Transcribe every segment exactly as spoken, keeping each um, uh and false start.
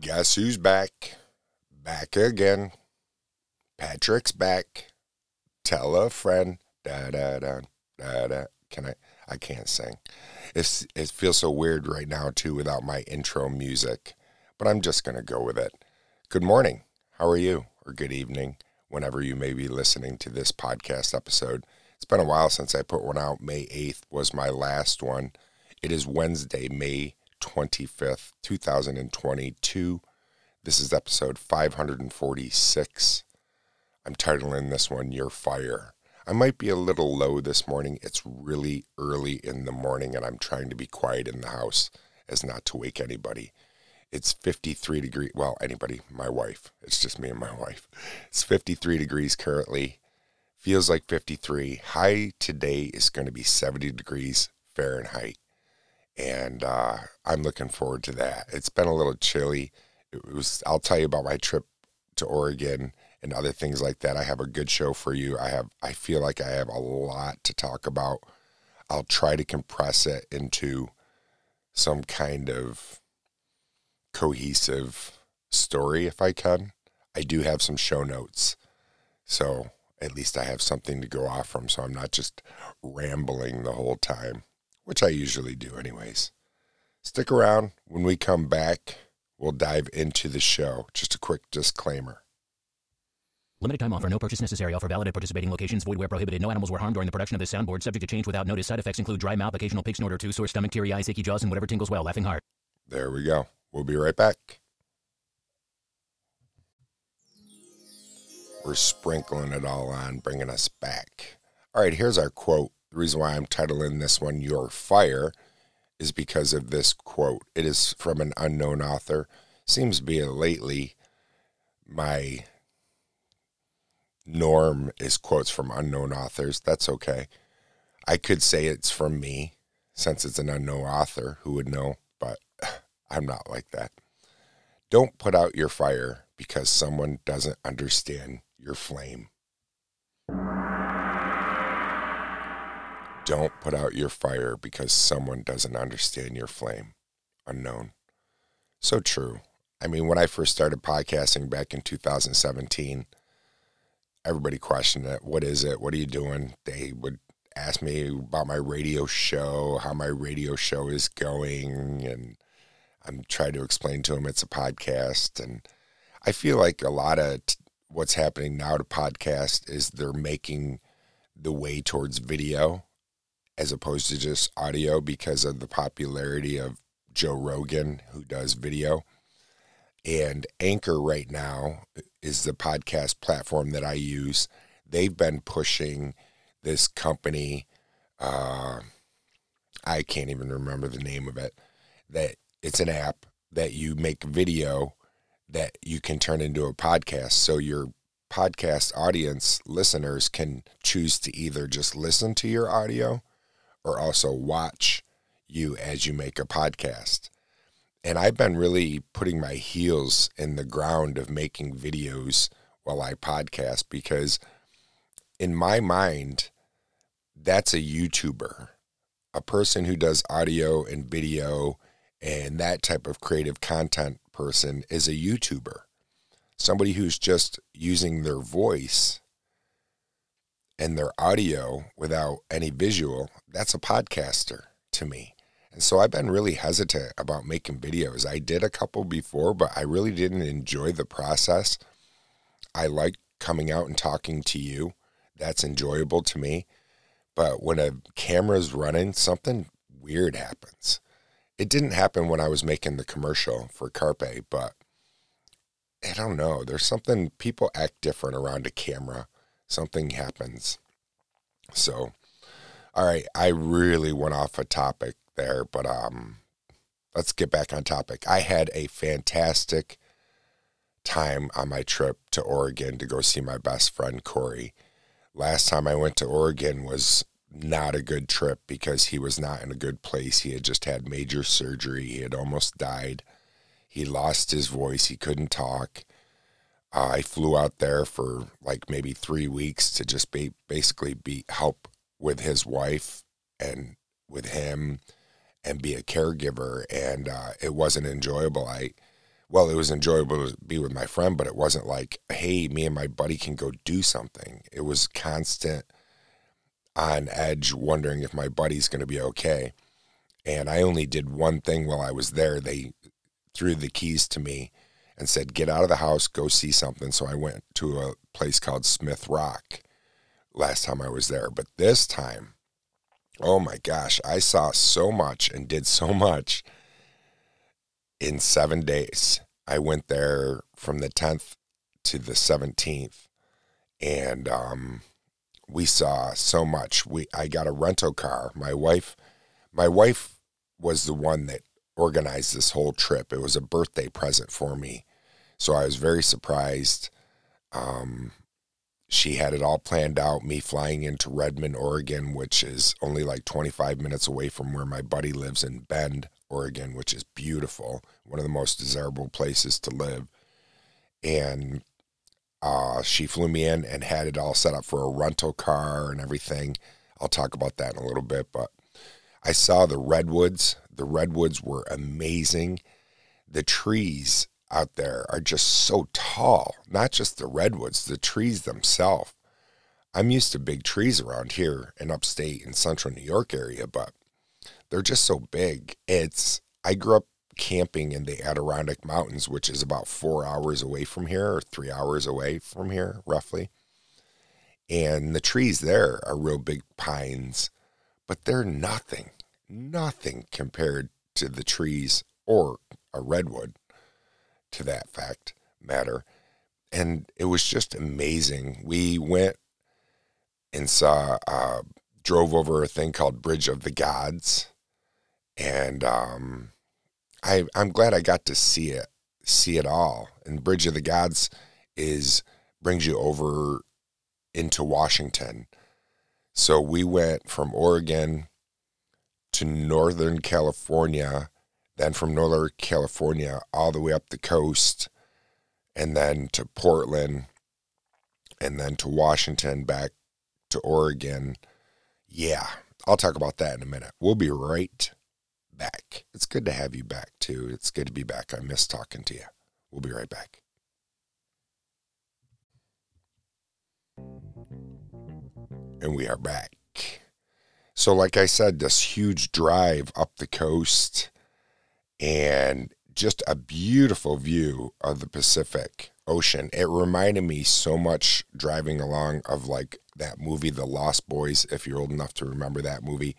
Guess who's back? Back again. Patrick's back. Tell a friend. Da da da da da. Can I? I can't sing. It's, it feels so weird right now too without my intro music, but I'm just gonna go with it. Good morning. How are you? Or good evening, whenever you may be listening to this podcast episode. It's been a while since I put one out. May eighth was my last one. It is Wednesday, May twenty-fifth, two thousand twenty-two. This is episode five forty-six. I'm titling this one, Your Fire. I might be a little low this morning. It's really early in the morning, and I'm trying to be quiet in the house as not to wake anybody. It's fifty-three degrees. Well, anybody, my wife. It's just me and my wife. It's fifty-three degrees currently. Feels like fifty-three. High today is going to be seventy degrees Fahrenheit. And uh, I'm looking forward to that. It's been a little chilly. It was. I'll tell you about my trip to Oregon and other things like that. I have a good show for you. I have. I feel like I have a lot to talk about. I'll try to compress it into some kind of cohesive story if I can. I do have some show notes, so at least I have something to go off from, so I'm not just rambling the whole time, which I usually do anyways. Stick around. When we come back, we'll dive into the show. Just a quick disclaimer. Limited time offer. No purchase necessary. Offer valid at participating locations. Void where prohibited. No animals were harmed during the production of this soundboard. Subject to change without notice. Side effects include dry mouth, occasional pig snort or two, sore stomach, teary eyes, achy jaws, and whatever tingles well. Laughing hard. There we go. We'll be right back. We're sprinkling it all on, bringing us back. All right, here's our quote. The reason why I'm titling this one, Your Fire, is because of this quote. It is from an unknown author. Seems to be a lately, my norm is quotes from unknown authors. That's okay. I could say it's from me, since it's an unknown author. Who would know? But I'm not like that. Don't put out your fire because someone doesn't understand your flame. Don't put out your fire because someone doesn't understand your flame. Unknown. So true. I mean, when I first started podcasting back in two thousand seventeen, everybody questioned it. What is it? What are you doing? They would ask me about my radio show, how my radio show is going, and I'm trying to explain to them it's a podcast. And I feel like a lot of t- what's happening now to podcasts is they're making the way towards video as opposed to just audio because of the popularity of Joe Rogan, who does video. And Anchor right now is the podcast platform that I use. They've been pushing this company. Uh, I can't even remember the name of it. That it's an app that you make video that you can turn into a podcast. So your podcast audience listeners can choose to either just listen to your audio or also watch you as you make a podcast. And I've been really putting my heels in the ground of making videos while I podcast because in my mind, that's a YouTuber, a person who does audio and video and that type of creative content person is a YouTuber, somebody who's just using their voice and their audio without any visual. That's a podcaster to me. And so I've been really hesitant about making videos. I did a couple before, but I really didn't enjoy the process. I like coming out and talking to you. That's enjoyable to me. But when a camera's running, something weird happens. It didn't happen when I was making the commercial for Carpe, but I don't know. There's something, people act different around a camera. Something happens. So, all right, I really went off a topic there, but um, let's get back on topic. I had a fantastic time on my trip to Oregon to go see my best friend, Corey. Last time I went to Oregon was not a good trip because he was not in a good place. He had just had major surgery. He had almost died. He lost his voice. He couldn't talk. Uh, I flew out there for like maybe three weeks to just be, basically be help with his wife and with him and be a caregiver, and uh, it wasn't enjoyable. I, well, it was enjoyable to be with my friend, but it wasn't like, hey, me and my buddy can go do something. It was constant on edge, wondering if my buddy's going to be okay. And I only did one thing while I was there. They threw the keys to me and said, get out of the house, go see something. So I went to a place called Smith Rock last time I was there. But this time, oh my gosh, I saw so much and did so much in seven days. I went there from the tenth to the seventeenth, and um, we saw so much. We I got a rental car. My wife, my wife was the one that organized this whole trip. It was a birthday present for me, so I was very surprised. Um, she had it all planned out, me flying into Redmond, Oregon, which is only like twenty-five minutes away from where my buddy lives in Bend, Oregon, which is beautiful, one of the most desirable places to live. And uh, she flew me in and had it all set up for a rental car and everything. I'll talk about that in a little bit, but I saw the redwoods. The redwoods were amazing. The trees out there are just so tall, not just the redwoods, the trees themselves. I'm used to big trees around here in upstate and central New York area, but they're just so big. It's, I grew up camping in the Adirondack Mountains, which is about four hours away from here, or three hours away from here, roughly. And the trees there are real big pines, but they're nothing, nothing compared to the trees, or a redwood to that fact matter. And it was just amazing. We went and saw, uh, drove over a thing called Bridge of the Gods. And um, I, I'm glad I got to see it, see it all. And Bridge of the Gods is, brings you over into Washington. So we went from Oregon to Northern California, then from Northern California all the way up the coast, and then to Portland, and then to Washington, back to Oregon. Yeah, I'll talk about that in a minute. We'll be right back. It's good to have you back, too. It's good to be back. I miss talking to you. We'll be right back. And we are back. So like I said, this huge drive up the coast, and just a beautiful view of the Pacific Ocean. It reminded me so much, driving along, of like that movie, The Lost Boys, if you're old enough to remember that movie,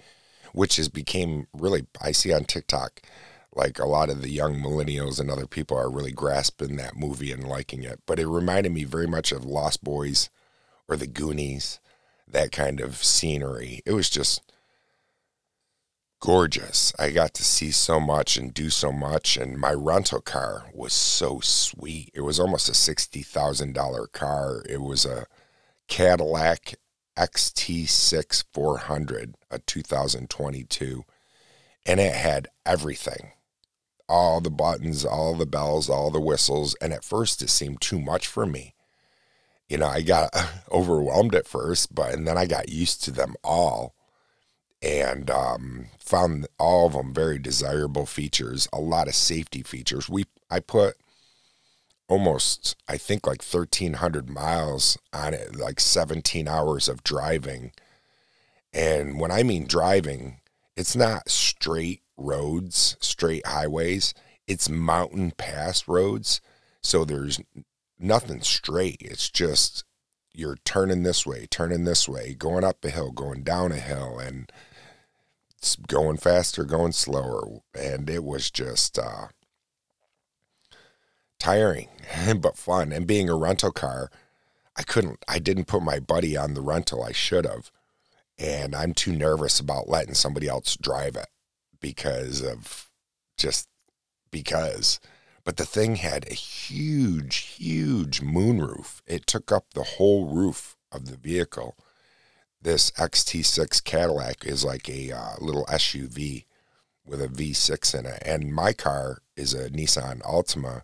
which has became really, I see on TikTok, like a lot of the young millennials and other people are really grasping that movie and liking it. But it reminded me very much of Lost Boys or The Goonies, that kind of scenery. It was just gorgeous. I got to see so much and do so much, and my rental car was so sweet. It was almost a sixty thousand dollars car. It was a Cadillac X T six four hundred, a two thousand twenty-two, and it had everything. All the buttons, all the bells, all the whistles, and at first it seemed too much for me. You know, I got overwhelmed at first, but and then I got used to them all, and um, found all of them very desirable features, a lot of safety features. We I put almost, I think, like thirteen hundred miles on it, like seventeen hours of driving. And when I mean driving, it's not straight roads, straight highways. It's mountain pass roads, so there's nothing straight. It's just you're turning this way, turning this way, going up a hill, going down a hill, and going faster, going slower. And it was just uh, tiring, but fun. And being a rental car, I couldn't, I didn't put my buddy on the rental. I should have. And I'm too nervous about letting somebody else drive it because of just because. But the thing had a huge, huge moonroof. It took up the whole roof of the vehicle. This X T six Cadillac is like a uh, little S U V with a V six in it. And my car is a Nissan Altima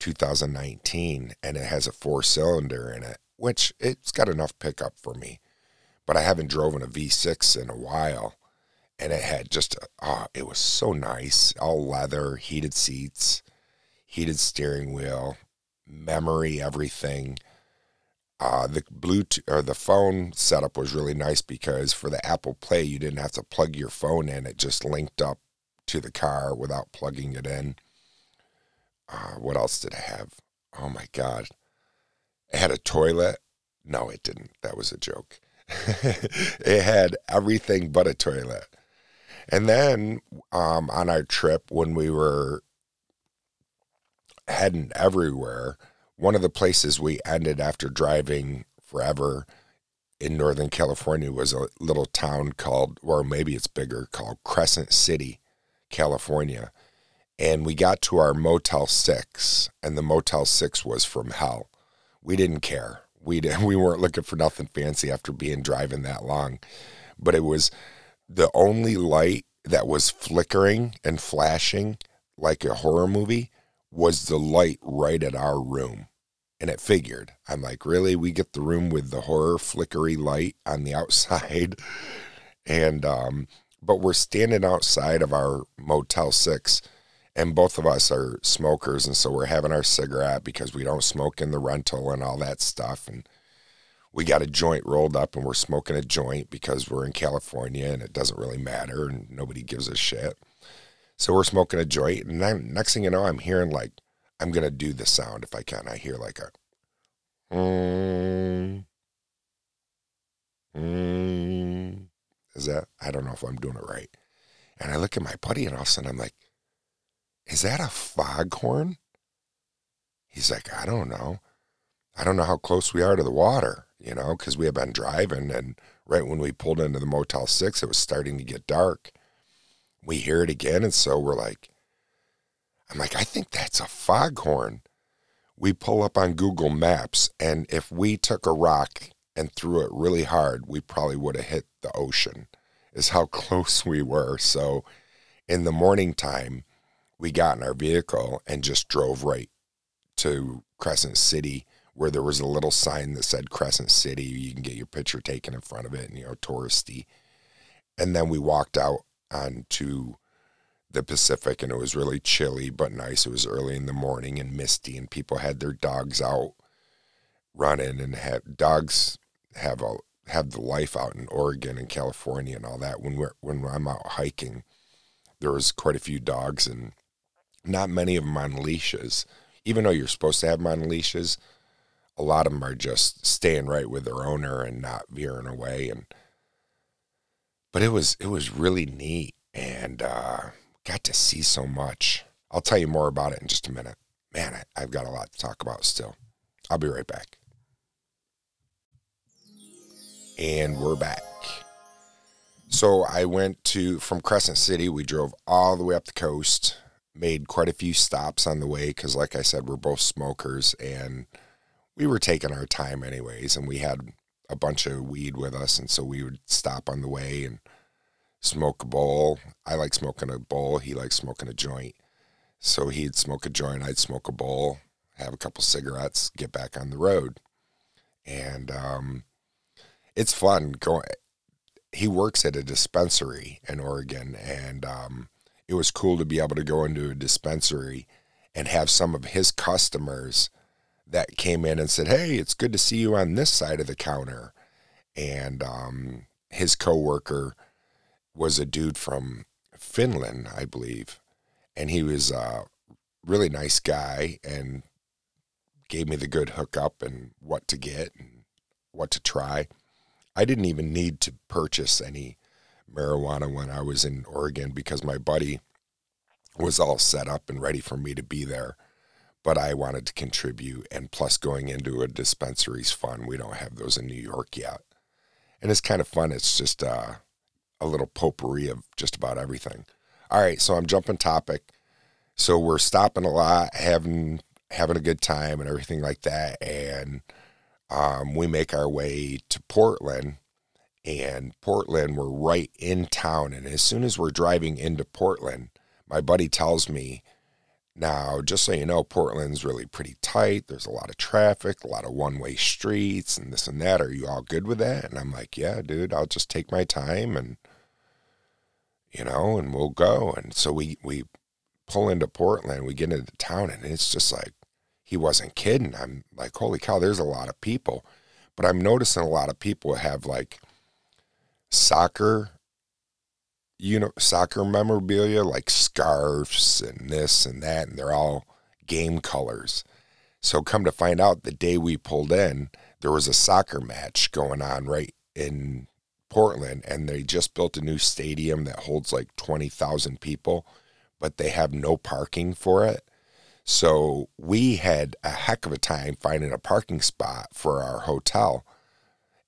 two thousand nineteen, and it has a four-cylinder in it, which it's got enough pickup for me. But I haven't driven a V six in a while, and it had just, ah, uh, it was so nice. All leather, heated seats, heated steering wheel, memory, everything. Uh, the Bluetooth or the phone setup was really nice because for the Apple Play, you didn't have to plug your phone in. It just linked up to the car without plugging it in. Uh, what else did I have? Oh my God. It had a toilet. No, it didn't. That was a joke. It had everything but a toilet. And then um, on our trip, when we were heading everywhere, one of the places we ended after driving forever in Northern California was a little town called, or maybe it's bigger, called Crescent City, California. And we got to our Motel six, and the Motel six was from hell. We didn't care. We didn't, we weren't looking for nothing fancy after being driving that long. But it was the only light that was flickering and flashing like a horror movie was the light right at our room. And it figured. I'm like, really? We get the room with the horror flickery light on the outside? And, um, but we're standing outside of our Motel six, and both of us are smokers, and so we're having our cigarette because we don't smoke in the rental and all that stuff. And we got a joint rolled up, and we're smoking a joint because we're in California, and it doesn't really matter, and nobody gives a shit. So we're smoking a joint, and then next thing you know, I'm hearing, like, I'm going to do the sound if I can. I hear, like, a, mm, mm. Is that, I don't know if I'm doing it right. And I look at my buddy, and all of a sudden I'm like, is that a foghorn? He's like, I don't know. I don't know how close we are to the water, you know, because we had been driving, and right when we pulled into the Motel six, it was starting to get dark. We hear it again, and so we're like, I'm like, I think that's a foghorn. We pull up on Google Maps, and if we took a rock and threw it really hard, we probably would have hit the ocean, is how close we were. So in the morning time, we got in our vehicle and just drove right to Crescent City, where there was a little sign that said Crescent City. You can get your picture taken in front of it, and, you know, touristy. And then we walked out onto the Pacific, and it was really chilly but nice. It was early in the morning and misty, and people had their dogs out running, and have, dogs have a, have the life out in Oregon and California and all that. When we're, when I'm out hiking, there was quite a few dogs, and not many of them on leashes. Even though you're supposed to have them on leashes, a lot of them are just staying right with their owner and not veering away. And but it was it was really neat, and uh, got to see so much. I'll tell you more about it in just a minute. Man, I, I've got a lot to talk about still. I'll be right back. And we're back. So I went to, from Crescent City, we drove all the way up the coast, made quite a few stops on the way because, like I said, we're both smokers, and we were taking our time anyways, and we had a bunch of weed with us, and so we would stop on the way and smoke a bowl. I like smoking a bowl. He likes smoking a joint. So he'd smoke a joint, I'd smoke a bowl, have a couple cigarettes, get back on the road. And um, it's fun going. He works at a dispensary in Oregon, and um, it was cool to be able to go into a dispensary and have some of his customers that came in and said, hey, it's good to see you on this side of the counter. And um, his coworker was a dude from Finland, I believe, and he was a really nice guy and gave me the good hookup and what to get and what to try. I didn't even need to purchase any marijuana when I was in Oregon because my buddy was all set up and ready for me to be there. But I wanted to contribute, and plus going into a dispensary's fun. We don't have those in New York yet. And it's kind of fun. It's just uh, a little potpourri of just about everything. All right, so I'm jumping topic. So we're stopping a lot, having having a good time and everything like that. And um, we make our way to Portland. And Portland, we're right in town. And as soon as we're driving into Portland, my buddy tells me, now, just so you know, Portland's really pretty tight. There's a lot of traffic, a lot of one-way streets and this and that. Are you all good with that? And I'm like, yeah, dude, I'll just take my time. And you know, and we'll go. And so we, we pull into Portland, we get into town, and it's just like, he wasn't kidding. I'm like, holy cow, there's a lot of people. But I'm noticing a lot of people have like soccer, you know, soccer memorabilia, like scarves and this and that, and they're all game colors. So come to find out, the day we pulled in, there was a soccer match going on right in Portland, and they just built a new stadium that holds like twenty thousand people, but they have no parking for it. So we had a heck of a time finding a parking spot for our hotel,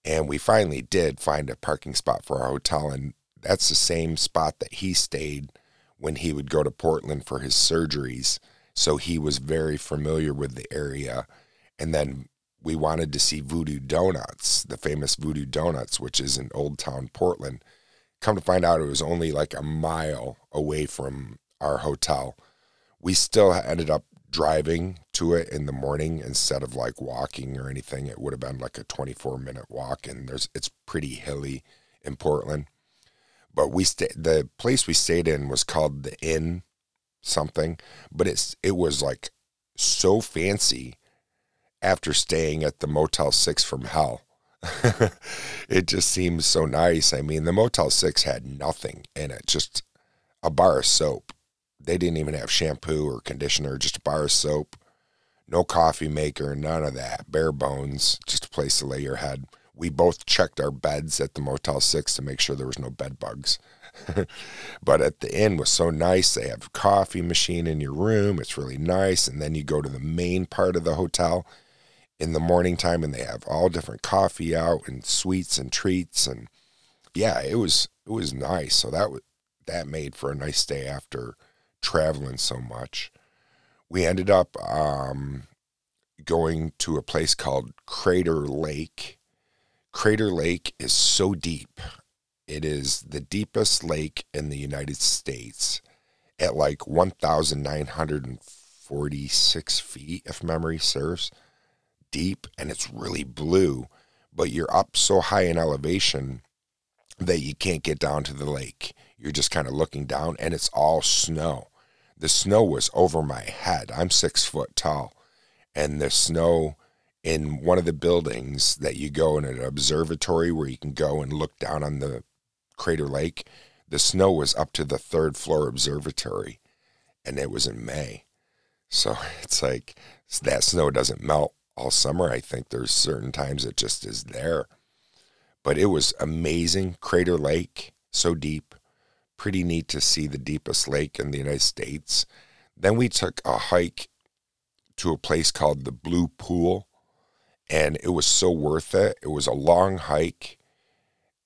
and we finally did find a parking spot for our hotel, and that's the same spot that he stayed when he would go to Portland for his surgeries. So he was very familiar with the area. And then we wanted to see Voodoo Donuts, the famous Voodoo Donuts, which is in Old Town Portland. Come to find out, it was only like a mile away from our hotel. We still ended up driving to it in the morning instead of like walking or anything. It would have been like a twenty-four minute walk, and there's it's pretty hilly in Portland. But we sta- the place we stayed in was called the Inn something, but it's it was like so fancy after staying at the Motel six from hell. It just seems so nice. I mean, the Motel six had nothing in it, just a bar of soap. They didn't even have shampoo or conditioner, just a bar of soap, no coffee maker, none of that, bare bones, just a place to lay your head. We both checked our beds at the Motel six to make sure there was no bed bugs. But at the Inn was so nice. They have a coffee machine in your room. It's really nice. And then you go to the main part of the hotel in the morning time, and they have all different coffee out and sweets and treats. And yeah, it was it was nice. So that was, that made for a nice day after traveling so much. We ended up um, going to a place called Crater Lake. Crater Lake is so deep. It is the deepest lake in the United States at like one thousand nine hundred forty-six feet, if memory serves, deep, and it's really blue, but you're up so high in elevation that you can't get down to the lake. You're just kind of looking down, and it's all snow. The snow was over my head. I'm six foot tall, and the snow in one of the buildings that you go in, an observatory where you can go and look down on the Crater Lake, the snow was up to the third floor observatory, and it was in May. So it's like that snow doesn't melt all summer. I think there's certain times it just is there. But it was amazing. Crater Lake, so deep. Pretty neat to see the deepest lake in the United States. Then we took a hike to a place called the Blue Pool. And it was so worth it. It was a long hike.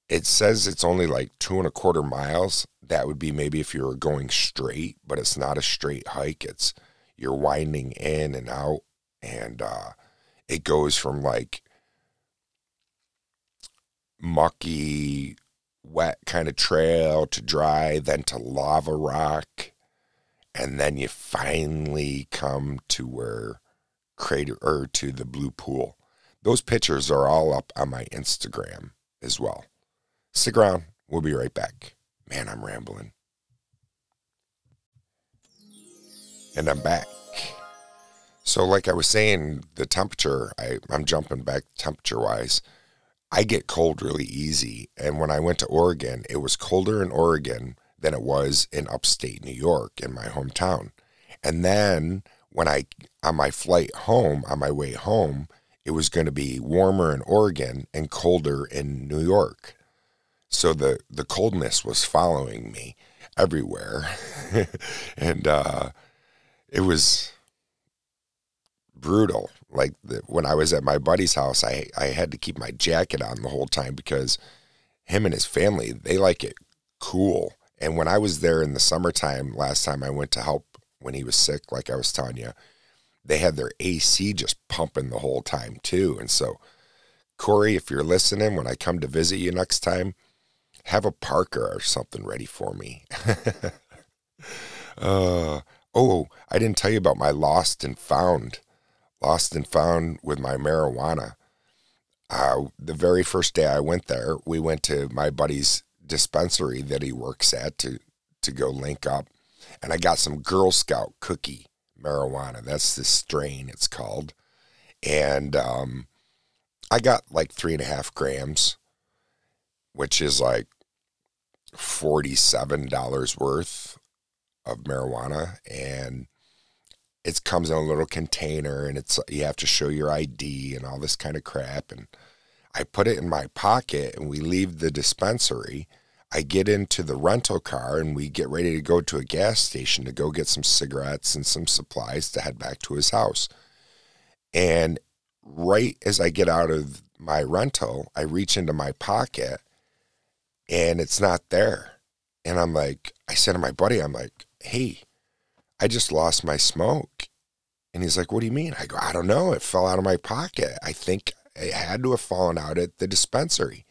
It says it's only like two and a quarter miles. That would be maybe if you were going straight, but it's not a straight hike. It's you're winding in and out. And uh, it goes from like mucky, wet kind of trail to dry, then to lava rock. And then you finally come to where Crater or to the Blue Pool. Those pictures are all up on my Instagram as well. Stick around. We'll be right back. Man, I'm rambling. And I'm back. So like I was saying, the temperature, I, I'm jumping back temperature-wise. I get cold really easy. And when I went to Oregon, it was colder in Oregon than it was in upstate New York in my hometown. And then when I, on my flight home, on my way home, it was going to be warmer in Oregon and colder in New York. So the, the coldness was following me everywhere. And uh, it was brutal. Like the, when I was at my buddy's house, I, I had to keep my jacket on the whole time because him and his family, they like it cool. And when I was there in the summertime, last time I went to help when he was sick, like I was telling you, they had their A C just pumping the whole time too. And so, Corey, if you're listening, when I come to visit you next time, have a parka or something ready for me. uh, oh, I didn't tell you about my lost and found. Lost and found with my marijuana. Uh, the very first day I went there, we went to my buddy's dispensary that he works at to, to go link up. And I got some Girl Scout Cookie marijuana. That's the strain, it's called. And um, I got like three and a half grams, which is like forty-seven dollars worth of marijuana. And it comes in a little container, and it's, you have to show your I D and all this kind of crap. And I put it in my pocket, and we leave the dispensary. I get into the rental car, and we get ready to go to a gas station to go get some cigarettes and some supplies to head back to his house. And right as I get out of my rental, I reach into my pocket, and it's not there. And I'm like, I said to my buddy, I'm like, hey, I just lost my smoke. And he's like, what do you mean? I go, I don't know. It fell out of my pocket. I think it had to have fallen out at the dispensary.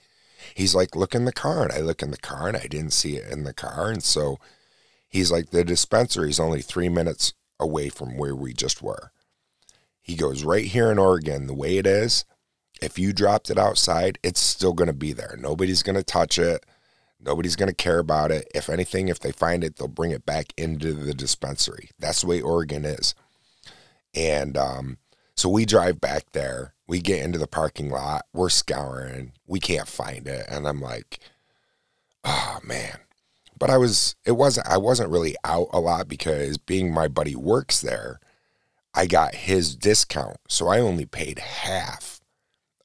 He's like, look in the car. And I look in the car, and I didn't see it in the car. And so he's like, the dispensary is only three minutes away from where we just were. He goes, right here in Oregon, the way it is, if you dropped it outside, it's still going to be there. Nobody's going to touch it. Nobody's going to care about it. If anything, if they find it, they'll bring it back into the dispensary. That's the way Oregon is. And um, so we drive back there. We get into the parking lot. We're scouring. We can't find it. And I'm like, oh, man. But I, was, it wasn't, I wasn't really out a lot because being my buddy works there, I got his discount. So I only paid half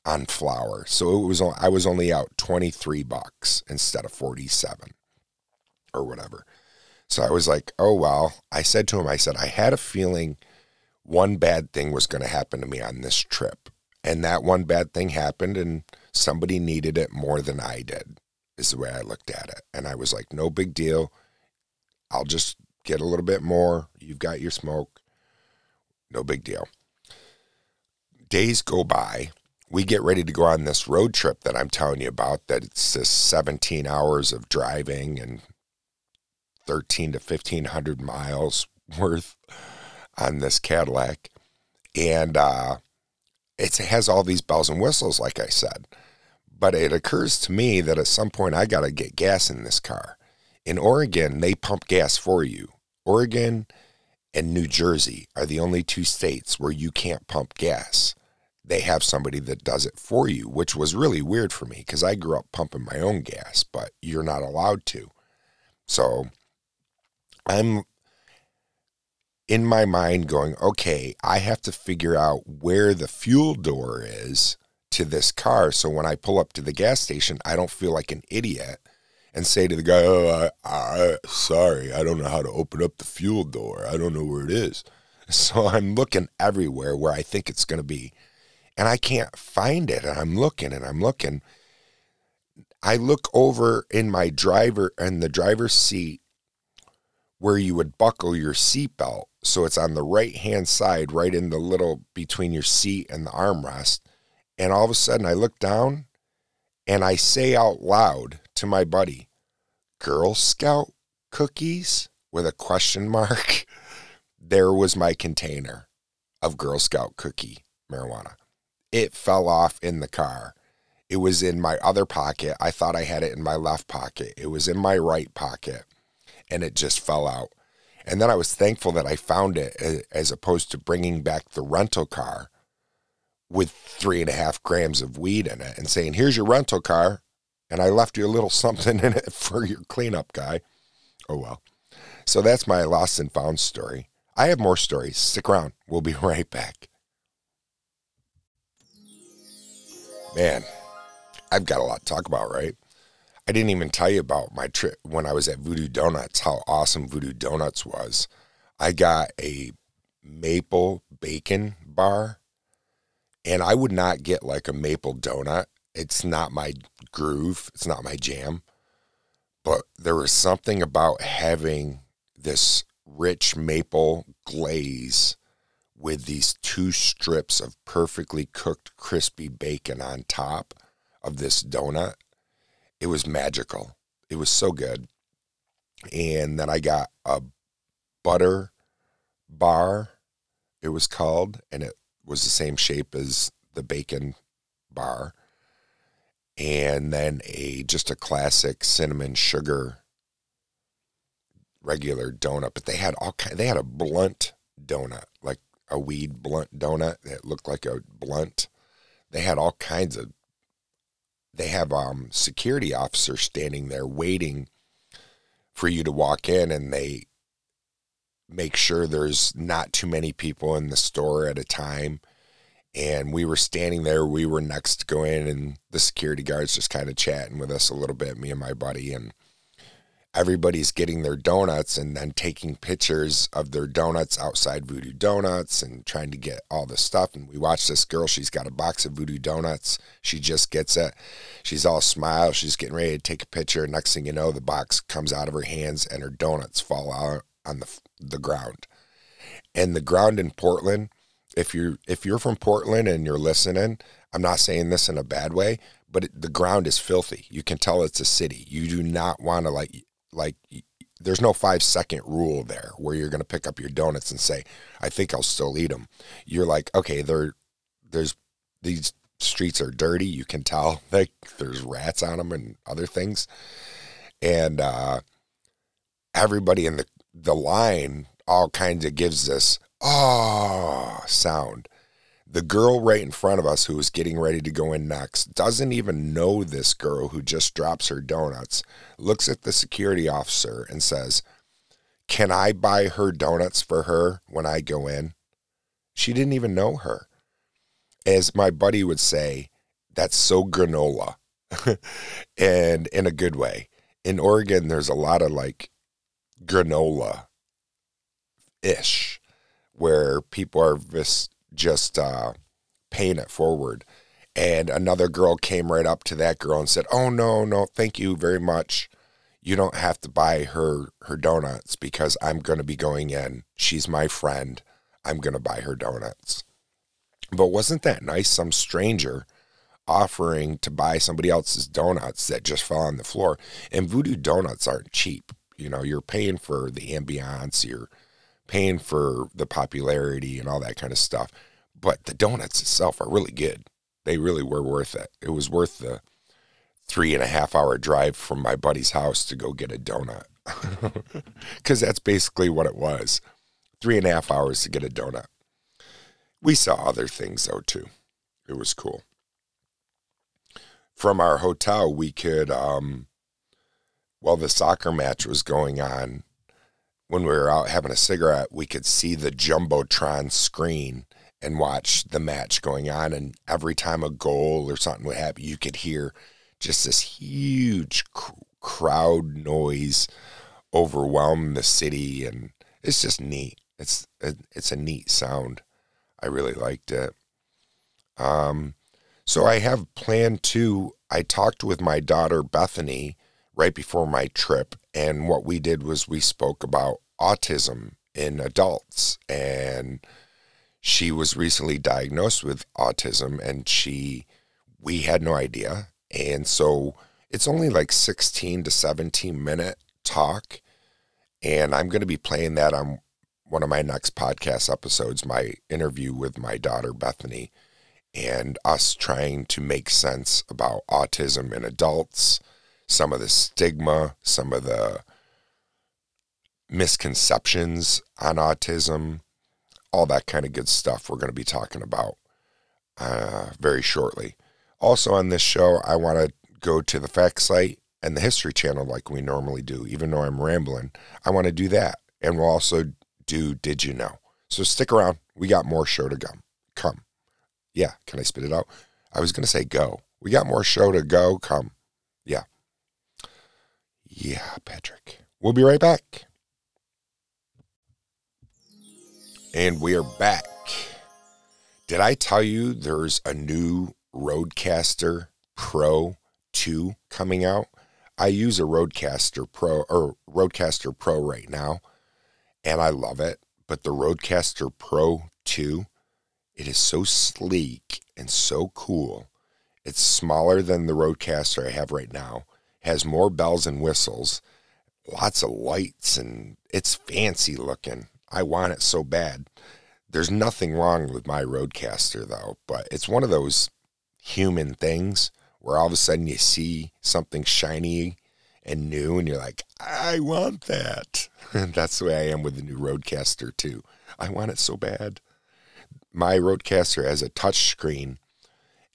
on flour. So it was, I was only out twenty-three bucks instead of forty-seven or whatever. So I was like, oh, well, I said to him, I said, I had a feeling one bad thing was going to happen to me on this trip. And that one bad thing happened, and somebody needed it more than I did is the way I looked at it. And I was like, no big deal. I'll just get a little bit more. You've got your smoke. No big deal. Days go by. We get ready to go on this road trip that I'm telling you about, that it's this seventeen hours of driving and thirteen to fifteen hundred miles worth on this Cadillac. And uh, it's, it has all these bells and whistles, like I said. But it occurs to me that at some point I got to get gas in this car. In Oregon, they pump gas for you. Oregon and New Jersey are the only two states where you can't pump gas. They have somebody that does it for you, which was really weird for me because I grew up pumping my own gas, but you're not allowed to. So I'm in my mind going, okay, I have to figure out where the fuel door is to this car. So when I pull up to the gas station, I don't feel like an idiot and say to the guy, oh, I, I, sorry, I don't know how to open up the fuel door. I don't know where it is. So I'm looking everywhere where I think it's going to be. And I can't find it, and I'm looking, and I'm looking. I look over in my driver, and the driver's seat, where you would buckle your seatbelt. So it's on the right-hand side, right in the little between your seat and the armrest. And all of a sudden, I look down, and I say out loud to my buddy, Girl Scout cookies? With a question mark. There was my container of Girl Scout cookie marijuana. It fell off in the car. It was in my other pocket. I thought I had it in my left pocket. It was in my right pocket, and it just fell out. And then I was thankful that I found it as opposed to bringing back the rental car with three and a half grams of weed in it and saying, here's your rental car, and I left you a little something in it for your cleanup guy. Oh, well. So that's my lost and found story. I have more stories. Stick around. We'll be right back. Man, I've got a lot to talk about, right? I didn't even tell you about my trip when I was at Voodoo Donuts, how awesome Voodoo Donuts was. I got a maple bacon bar, and I would not get like a maple donut. It's not my groove. It's not my jam. But there was something about having this rich maple glaze with these two strips of perfectly cooked, crispy bacon on top of this donut. It was magical. It was so good. And then I got a butter bar, it was called, and it was the same shape as the bacon bar. and then a just a classic cinnamon sugar regular donut. But they had all kind. They had a blunt donut, like a weed blunt donut that looked like a blunt. They had all kinds of. They have um security officers standing there waiting for you to walk in, and they make sure there's not too many people in the store at a time. And we were standing there, we were next to go in, and the security guards just kind of chatting with us a little bit, me and my buddy, and everybody's getting their donuts and then taking pictures of their donuts outside Voodoo Donuts and trying to get all the stuff. And we watch this girl, she's got a box of Voodoo Donuts. She just gets it. She's all smile. She's getting ready to take a picture. Next thing you know, the box comes out of her hands and her donuts fall out on the the ground. And the ground in Portland, if you're, if you're from Portland and you're listening, I'm not saying this in a bad way, but it, the ground is filthy. You can tell it's a city. You do not want to like, like there's no five second rule there where you're going to pick up your donuts and say, I think I'll still eat them. You're like, okay, there, there's these streets are dirty. You can tell like there's rats on them and other things. And, uh, everybody in the, the line all kinds of gives this oh sound. The girl right in front of us who was getting ready to go in next doesn't even know this girl who just drops her donuts, looks at the security officer and says, can I buy her donuts for her when I go in? She didn't even know her. As my buddy would say, that's so granola. And in a good way. In Oregon, there's a lot of like granola-ish, where people are just, just uh, paying it forward. And another girl came right up to that girl and said, oh, no, no, thank you very much. You don't have to buy her, her donuts because I'm going to be going in. She's my friend. I'm going to buy her donuts. But wasn't that nice? Some stranger offering to buy somebody else's donuts that just fell on the floor. And Voodoo Donuts aren't cheap. You know, you're paying for the ambiance, you're paying for the popularity and all that kind of stuff. But the donuts itself are really good. They really were worth it. It was worth the three and a half hour drive from my buddy's house to go get a donut. Because that's basically what it was. Three and a half hours to get a donut. We saw other things, though, too. It was cool. From our hotel, we could... um while the soccer match was going on, when we were out having a cigarette, we could see the Jumbotron screen and watch the match going on. And every time a goal or something would happen, you could hear just this huge cr- crowd noise overwhelm the city. And it's just neat. It's a, it's a neat sound. I really liked it. Um, so I have planned to, I talked with my daughter, Bethany, right before my trip, and what we did was we spoke about autism in adults, and she was recently diagnosed with autism, and she, we had no idea, and so it's only like sixteen to seventeen minute talk, and I'm going to be playing that on one of my next podcast episodes, my interview with my daughter Bethany, and us trying to make sense about autism in adults, some of the stigma, some of the misconceptions on autism, all that kind of good stuff we're going to be talking about uh, very shortly. Also on this show, I want to go to the fact site and the History Channel like we normally do, even though I'm rambling. I want to do that, and we'll also do Did You Know? So stick around. We got more show to go. Come. Yeah, can I spit it out? I was going to say go. We got more show to go. Come. Yeah. Yeah, Patrick. We'll be right back. And we are back. Did I tell you there's a new RODECaster Pro two coming out? I use a RODECaster Pro or RODECaster Pro right now, and I love it. But the RODECaster Pro two, it is so sleek and so cool. It's smaller than the RODECaster I have right now. Has more bells and whistles, lots of lights, and it's fancy looking. I want it so bad. There's nothing wrong with my RODECaster, though, but it's one of those human things where all of a sudden you see something shiny and new and you're like, I want that. And that's the way I am with the new RODECaster too. I want it so bad. My RODECaster has a touch screen,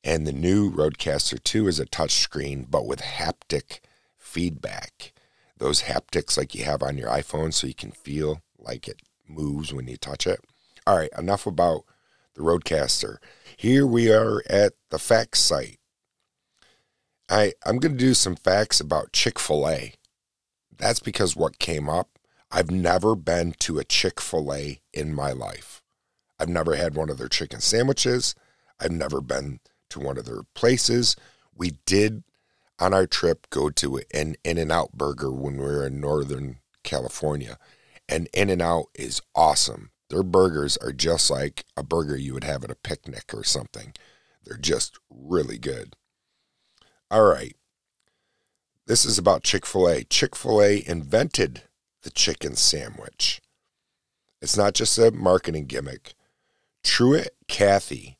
and the new RODECaster two is a touch screen, but with haptic feedback. Those haptics like you have on your iPhone, so you can feel like it moves when you touch it. All right, enough about the RODECaster. Here we are at the facts site. I, I'm going to do some facts about Chick-fil-A. That's because what came up, I've never been to a Chick-fil-A in my life. I've never had one of their chicken sandwiches. I've never been to one of their places. We did, on our trip, go to an In-N-Out burger when we were in Northern California. And In-N-Out is awesome. Their burgers are just like a burger you would have at a picnic or something. They're just really good. All right. This is about Chick-fil-A. Chick-fil-A invented the chicken sandwich. It's not just a marketing gimmick. Truett Cathy,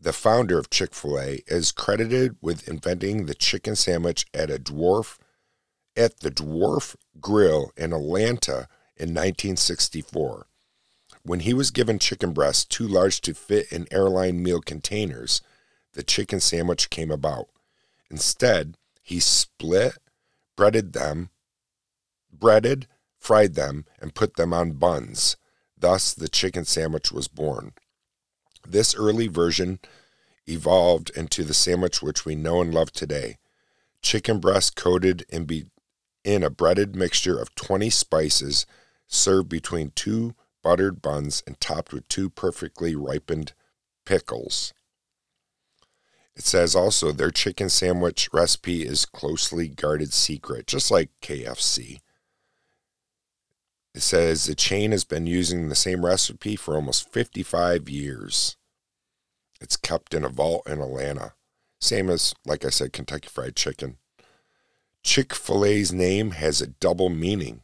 the founder of Chick-fil-A, is credited with inventing the chicken sandwich at a dwarf at the Dwarf Grill in Atlanta in nineteen sixty-four. When he was given chicken breasts too large to fit in airline meal containers, the chicken sandwich came about. Instead, he split, breaded them, breaded, fried them, and put them on buns. Thus, the chicken sandwich was born. This early version evolved into the sandwich which we know and love today. Chicken breast coated in, be, in a breaded mixture of twenty spices, served between two buttered buns and topped with two perfectly ripened pickles. It says also their chicken sandwich recipe is closely guarded secret, just like K F C. It says the chain has been using the same recipe for almost fifty-five years. It's kept in a vault in Atlanta. Same as, like I said, Kentucky Fried Chicken. Chick-fil-A's name has a double meaning.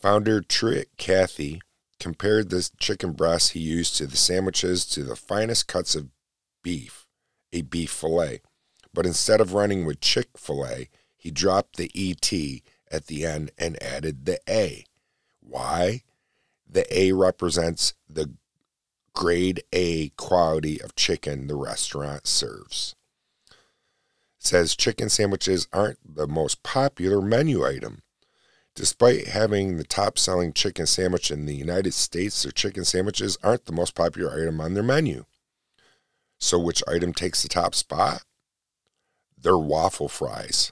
Founder Truett Cathy compared the chicken breasts he used to the sandwiches to the finest cuts of beef, a beef fillet. But instead of running with Chick-fil-A, he dropped the E T at the end and added the A. Why? The A represents the grade A quality of chicken the restaurant serves. It says chicken sandwiches aren't the most popular menu item. Despite having the top-selling chicken sandwich in the United States, their chicken sandwiches aren't the most popular item on their menu. So which item takes the top spot? Their waffle fries.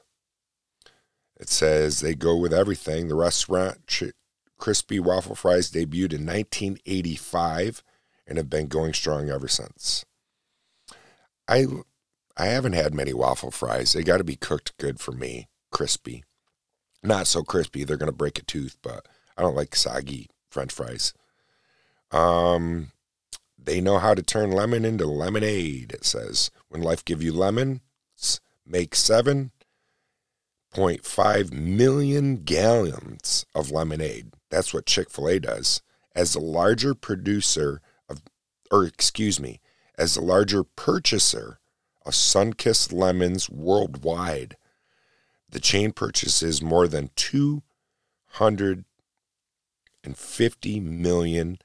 It says they go with everything. The restaurant ch- crispy waffle fries debuted in nineteen eighty-five and have been going strong ever since. I, I haven't had many waffle fries. They got to be cooked good for me, crispy. Not so crispy, they're going to break a tooth, but I don't like soggy French fries. Um... They know how to turn lemon into lemonade, it says. When life gives you lemons, make seven point five million gallons of lemonade. That's what Chick-fil-A does. As the larger producer of, or excuse me, as the larger purchaser of Sunkist lemons worldwide, the chain purchases more than two hundred fifty million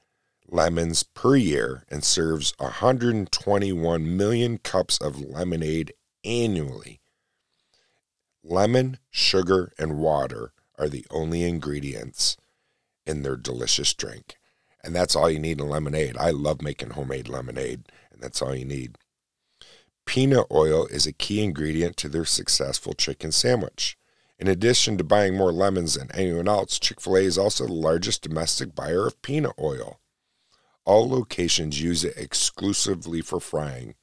lemons per year and serves one hundred twenty-one million cups of lemonade annually. Lemon, sugar, and water are the only ingredients in their delicious drink. And that's all you need in lemonade. I love making homemade lemonade, and that's all you need. Peanut oil is a key ingredient to their successful chicken sandwich. In addition to buying more lemons than anyone else, Chick-fil-A is also the largest domestic buyer of peanut oil. All locations use it exclusively for frying.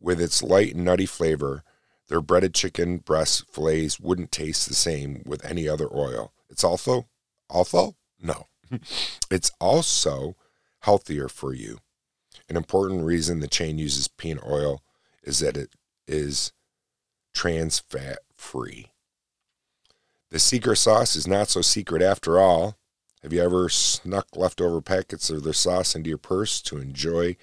With its light and nutty flavor, their breaded chicken breast fillets wouldn't taste the same with any other oil. It's also, also? No. It's also healthier for you. An important reason the chain uses peanut oil is that it is trans fat free. The secret sauce is not so secret after all. Have you ever snuck leftover packets of their sauce into your purse to enjoy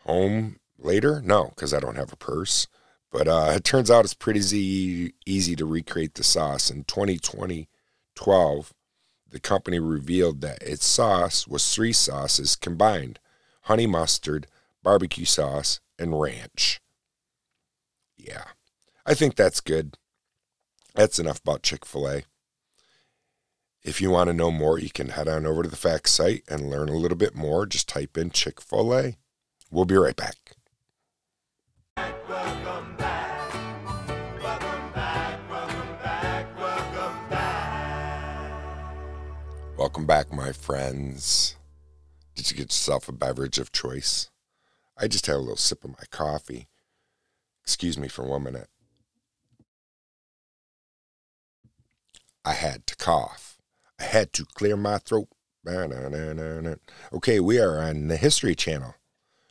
home later? No, because I don't have a purse. But uh, it turns out it's pretty easy, easy to recreate the sauce. In twenty twelve, the company revealed that its sauce was three sauces combined: honey mustard, barbecue sauce, and ranch. Yeah, I think that's good. That's enough about Chick-fil-A. If you want to know more, you can head on over to the facts site and learn a little bit more. Just type in Chick-fil-A. We'll be right back. Welcome back. Welcome back. Welcome back. Welcome back. Welcome back, my friends. Did you get yourself a beverage of choice? I just had a little sip of my coffee. Excuse me for one minute. I had to cough. I had to clear my throat. Okay, we are on the History Channel.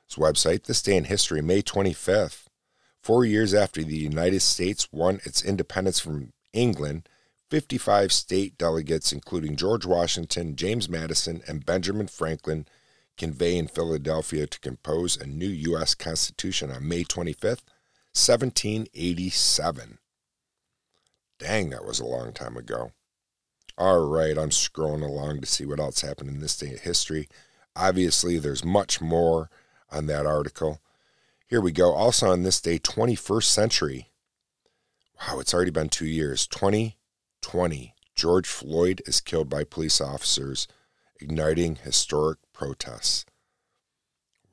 This website, This Day in History, May twenty-fifth. Four years after the United States won its independence from England, fifty-five state delegates, including George Washington, James Madison, and Benjamin Franklin, convey in Philadelphia to compose a new U S Constitution on May twenty-fifth, seventeen eighty-seven. Dang, that was a long time ago. All right, I'm scrolling along to see what else happened in this day of history. Obviously, there's much more on that article. Here we go. Also on this day, twenty-first century. Wow, it's already been two years. twenty twenty, George Floyd is killed by police officers, igniting historic protests.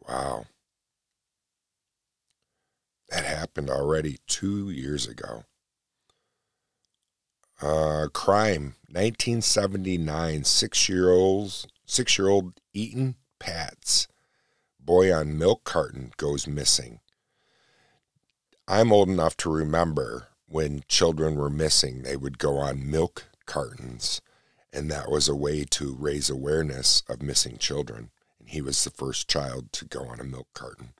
Wow. That happened already two years ago. Uh, crime, nineteen seventy-nine, six-year-olds, six-year-old Eaton Pats, boy on milk carton, goes missing. I'm old enough to remember when children were missing, they would go on milk cartons, and that was a way to raise awareness of missing children. And he was the first child to go on a milk carton.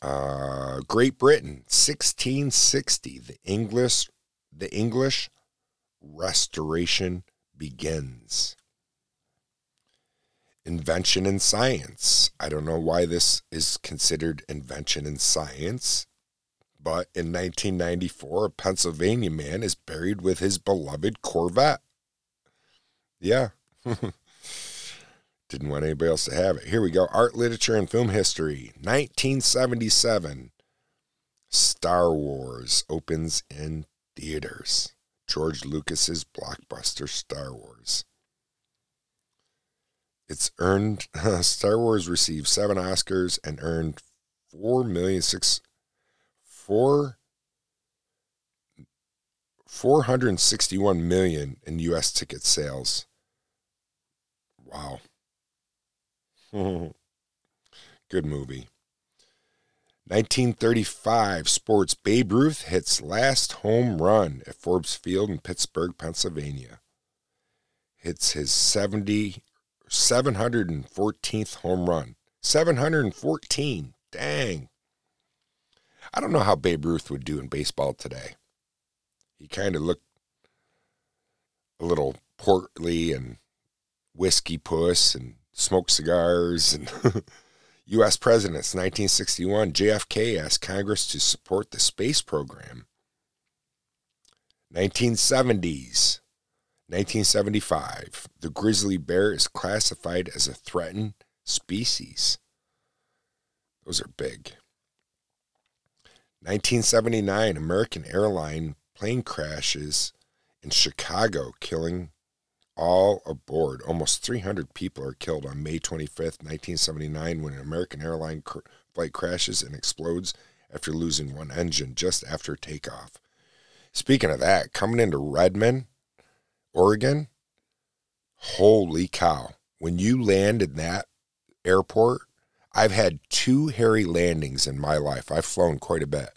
Uh, Great Britain, sixteen sixty, the English... The English Restoration begins. Invention in science. I don't know why this is considered invention in science, but in nineteen ninety-four, a Pennsylvania man is buried with his beloved Corvette. Yeah. Didn't want anybody else to have it. Here we go. Art, literature, and film history. nineteen seventy-seven. Star Wars opens in theaters. George Lucas's blockbuster Star Wars. It's earned, uh, Star Wars received seven Oscars and earned four million six, four, four hundred and sixty-one million in U S ticket sales. Wow. Good movie. nineteen thirty-five, sports. Babe Ruth hits last home run at Forbes Field in Pittsburgh, Pennsylvania. Hits his seventy, seven hundred fourteenth home run. seven hundred fourteen. Dang. I don't know how Babe Ruth would do in baseball today. He kind of looked a little portly and whiskey puss and smoked cigars and... U S Presidents, nineteen sixty-one, J F K asked Congress to support the space program. nineteen seventies, nineteen seventy-five, the grizzly bear is classified as a threatened species. Those are big. nineteen seventy-nine, American Airlines plane crashes in Chicago, killing all aboard. Almost three hundred people are killed on May twenty-fifth, nineteen seventy-nine, when an American Airlines cr- flight crashes and explodes after losing one engine just after takeoff. Speaking of that, coming into Redmond, Oregon, holy cow. When you land in that airport, I've had two hairy landings in my life. I've flown quite a bit,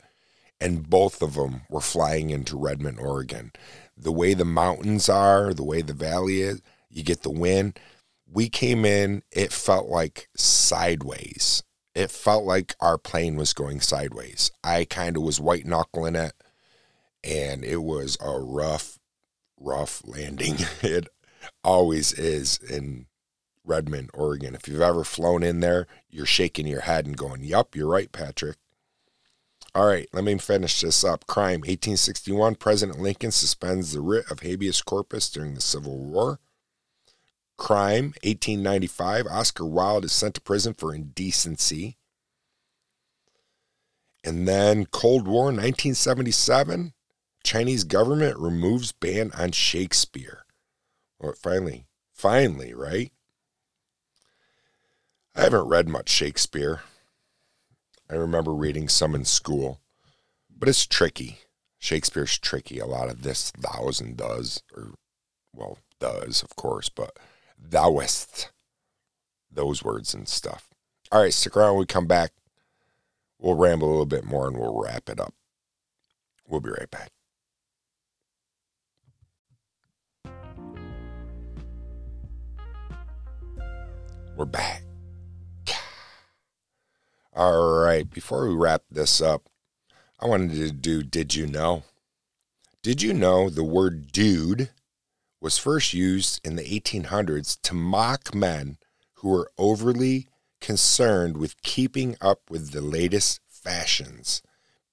and both of them were flying into Redmond, Oregon. The way the mountains are, the way the valley is, you get the wind. We came in, it felt like sideways. It felt like our plane was going sideways. I kind of was white-knuckling it, and it was a rough, rough landing. It always is in Redmond, Oregon. If you've ever flown in there, you're shaking your head and going, yup, you're right, Patrick. All right, let me finish this up. Crime, eighteen sixty-one, President Lincoln suspends the writ of habeas corpus during the Civil War. Crime, eighteen ninety-five, Oscar Wilde is sent to prison for indecency. And then Cold War, nineteen seventy-seven, Chinese government removes ban on Shakespeare. Well, finally, finally, right? I haven't read much Shakespeare. I remember reading some in school, but it's tricky. Shakespeare's tricky. A lot of this thous and does, or, well, does, of course, but thouest, those words and stuff. All right, stick around. When we come back, we'll ramble a little bit more and we'll wrap it up. We'll be right back. We're back. All right, before we wrap this up, I wanted to do Did You Know? Did you know the word dude was first used in the eighteen hundreds to mock men who were overly concerned with keeping up with the latest fashions?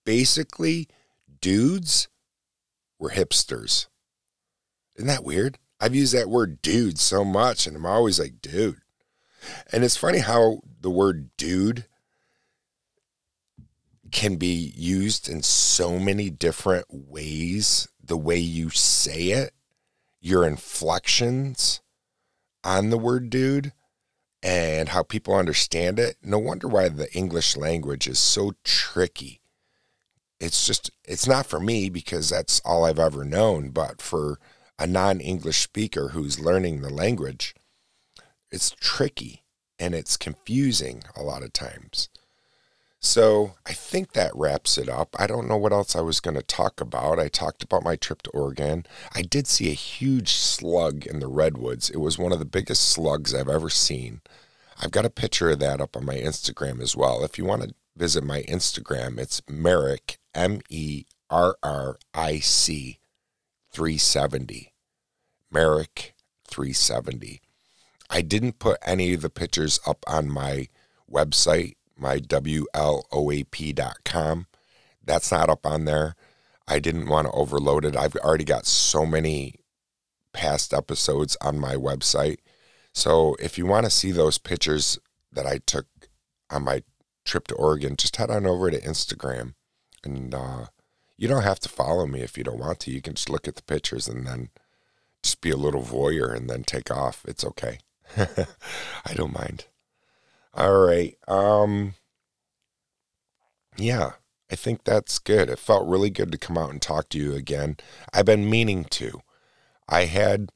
Basically, dudes were hipsters. Isn't that weird? I've used that word dude so much, and I'm always like, dude. And it's funny how the word dude can be used in so many different ways. The way you say it, your inflections on the word dude, and how people understand it. No wonder why the English language is so tricky. It's just, it's not for me because that's all I've ever known, but for a non-English speaker who's learning the language, it's tricky and it's confusing a lot of times. So I think that wraps it up. I don't know what else I was going to talk about. I talked about my trip to Oregon. I did see a huge slug in the redwoods. It was one of the biggest slugs I've ever seen. I've got a picture of that up on my Instagram as well. If you want to visit my Instagram, it's Merrick, M E R R I C, three seventy. Merrick three seventy. I didn't put any of the pictures up on my website, my W L O A P dot com. That's not up on there. I didn't want to overload it. I've already got so many past episodes on my website. So if you want to see those pictures that I took on my trip to Oregon, just head on over to Instagram. And uh, you don't have to follow me if you don't want to. You can just look at the pictures and then just be a little voyeur and then take off. It's okay. I don't mind. All right. Um, yeah, I think that's good. It felt really good to come out and talk to you again. I've been meaning to. I had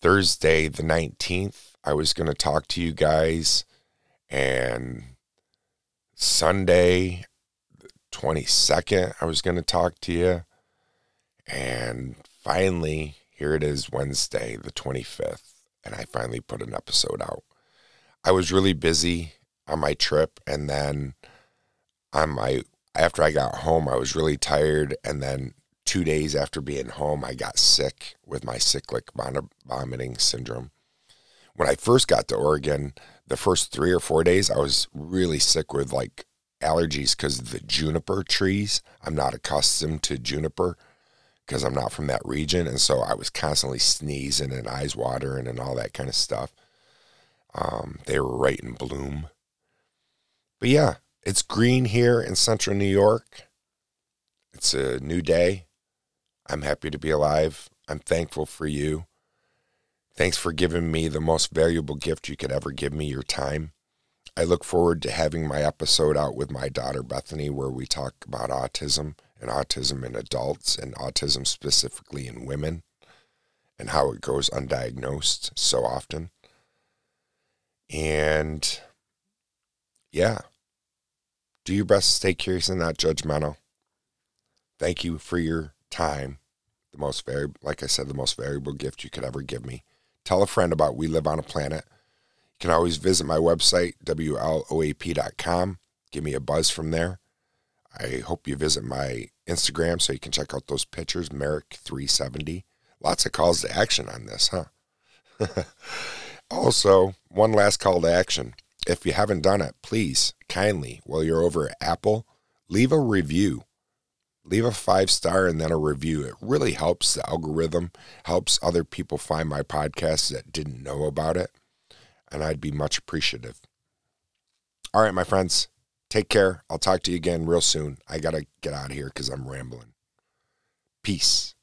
Thursday the nineteenth. I was going to talk to you guys. And Sunday the twenty-second, I was going to talk to you. And finally, here it is Wednesday the twenty-fifth. And I finally put an episode out. I was really busy on my trip, and then on my after I got home, I was really tired, and then two days after being home, I got sick with my cyclic vomiting syndrome. When I first got to Oregon, the first three or four days, I was really sick with, like, allergies because of the juniper trees. I'm not accustomed to juniper because I'm not from that region, and so I was constantly sneezing and eyes watering and all that kind of stuff. Um, they were right in bloom. But yeah, it's green here in central New York. It's a new day. I'm happy to be alive. I'm thankful for you. Thanks for giving me the most valuable gift you could ever give me, your time. I look forward to having my episode out with my daughter, Bethany, where we talk about autism and autism in adults and autism specifically in women and how it goes undiagnosed so often. And yeah, do your best to stay curious and not judgmental. Thank you for your time. The most valuable, like I said, the most valuable gift you could ever give me. Tell a friend about We Live on a Planet. You can always visit my website, W L O A P dot com. Give me a buzz from there. I hope you visit my Instagram so you can check out those pictures, Merrick three seventy. Lots of calls to action on this, huh? Also, one last call to action. If you haven't done it, please, kindly, while you're over at Apple, leave a review. Leave a five-star and then a review. It really helps the algorithm, helps other people find my podcast that didn't know about it, and I'd be much appreciative. All right, my friends, take care. I'll talk to you again real soon. I got to get out of here because I'm rambling. Peace.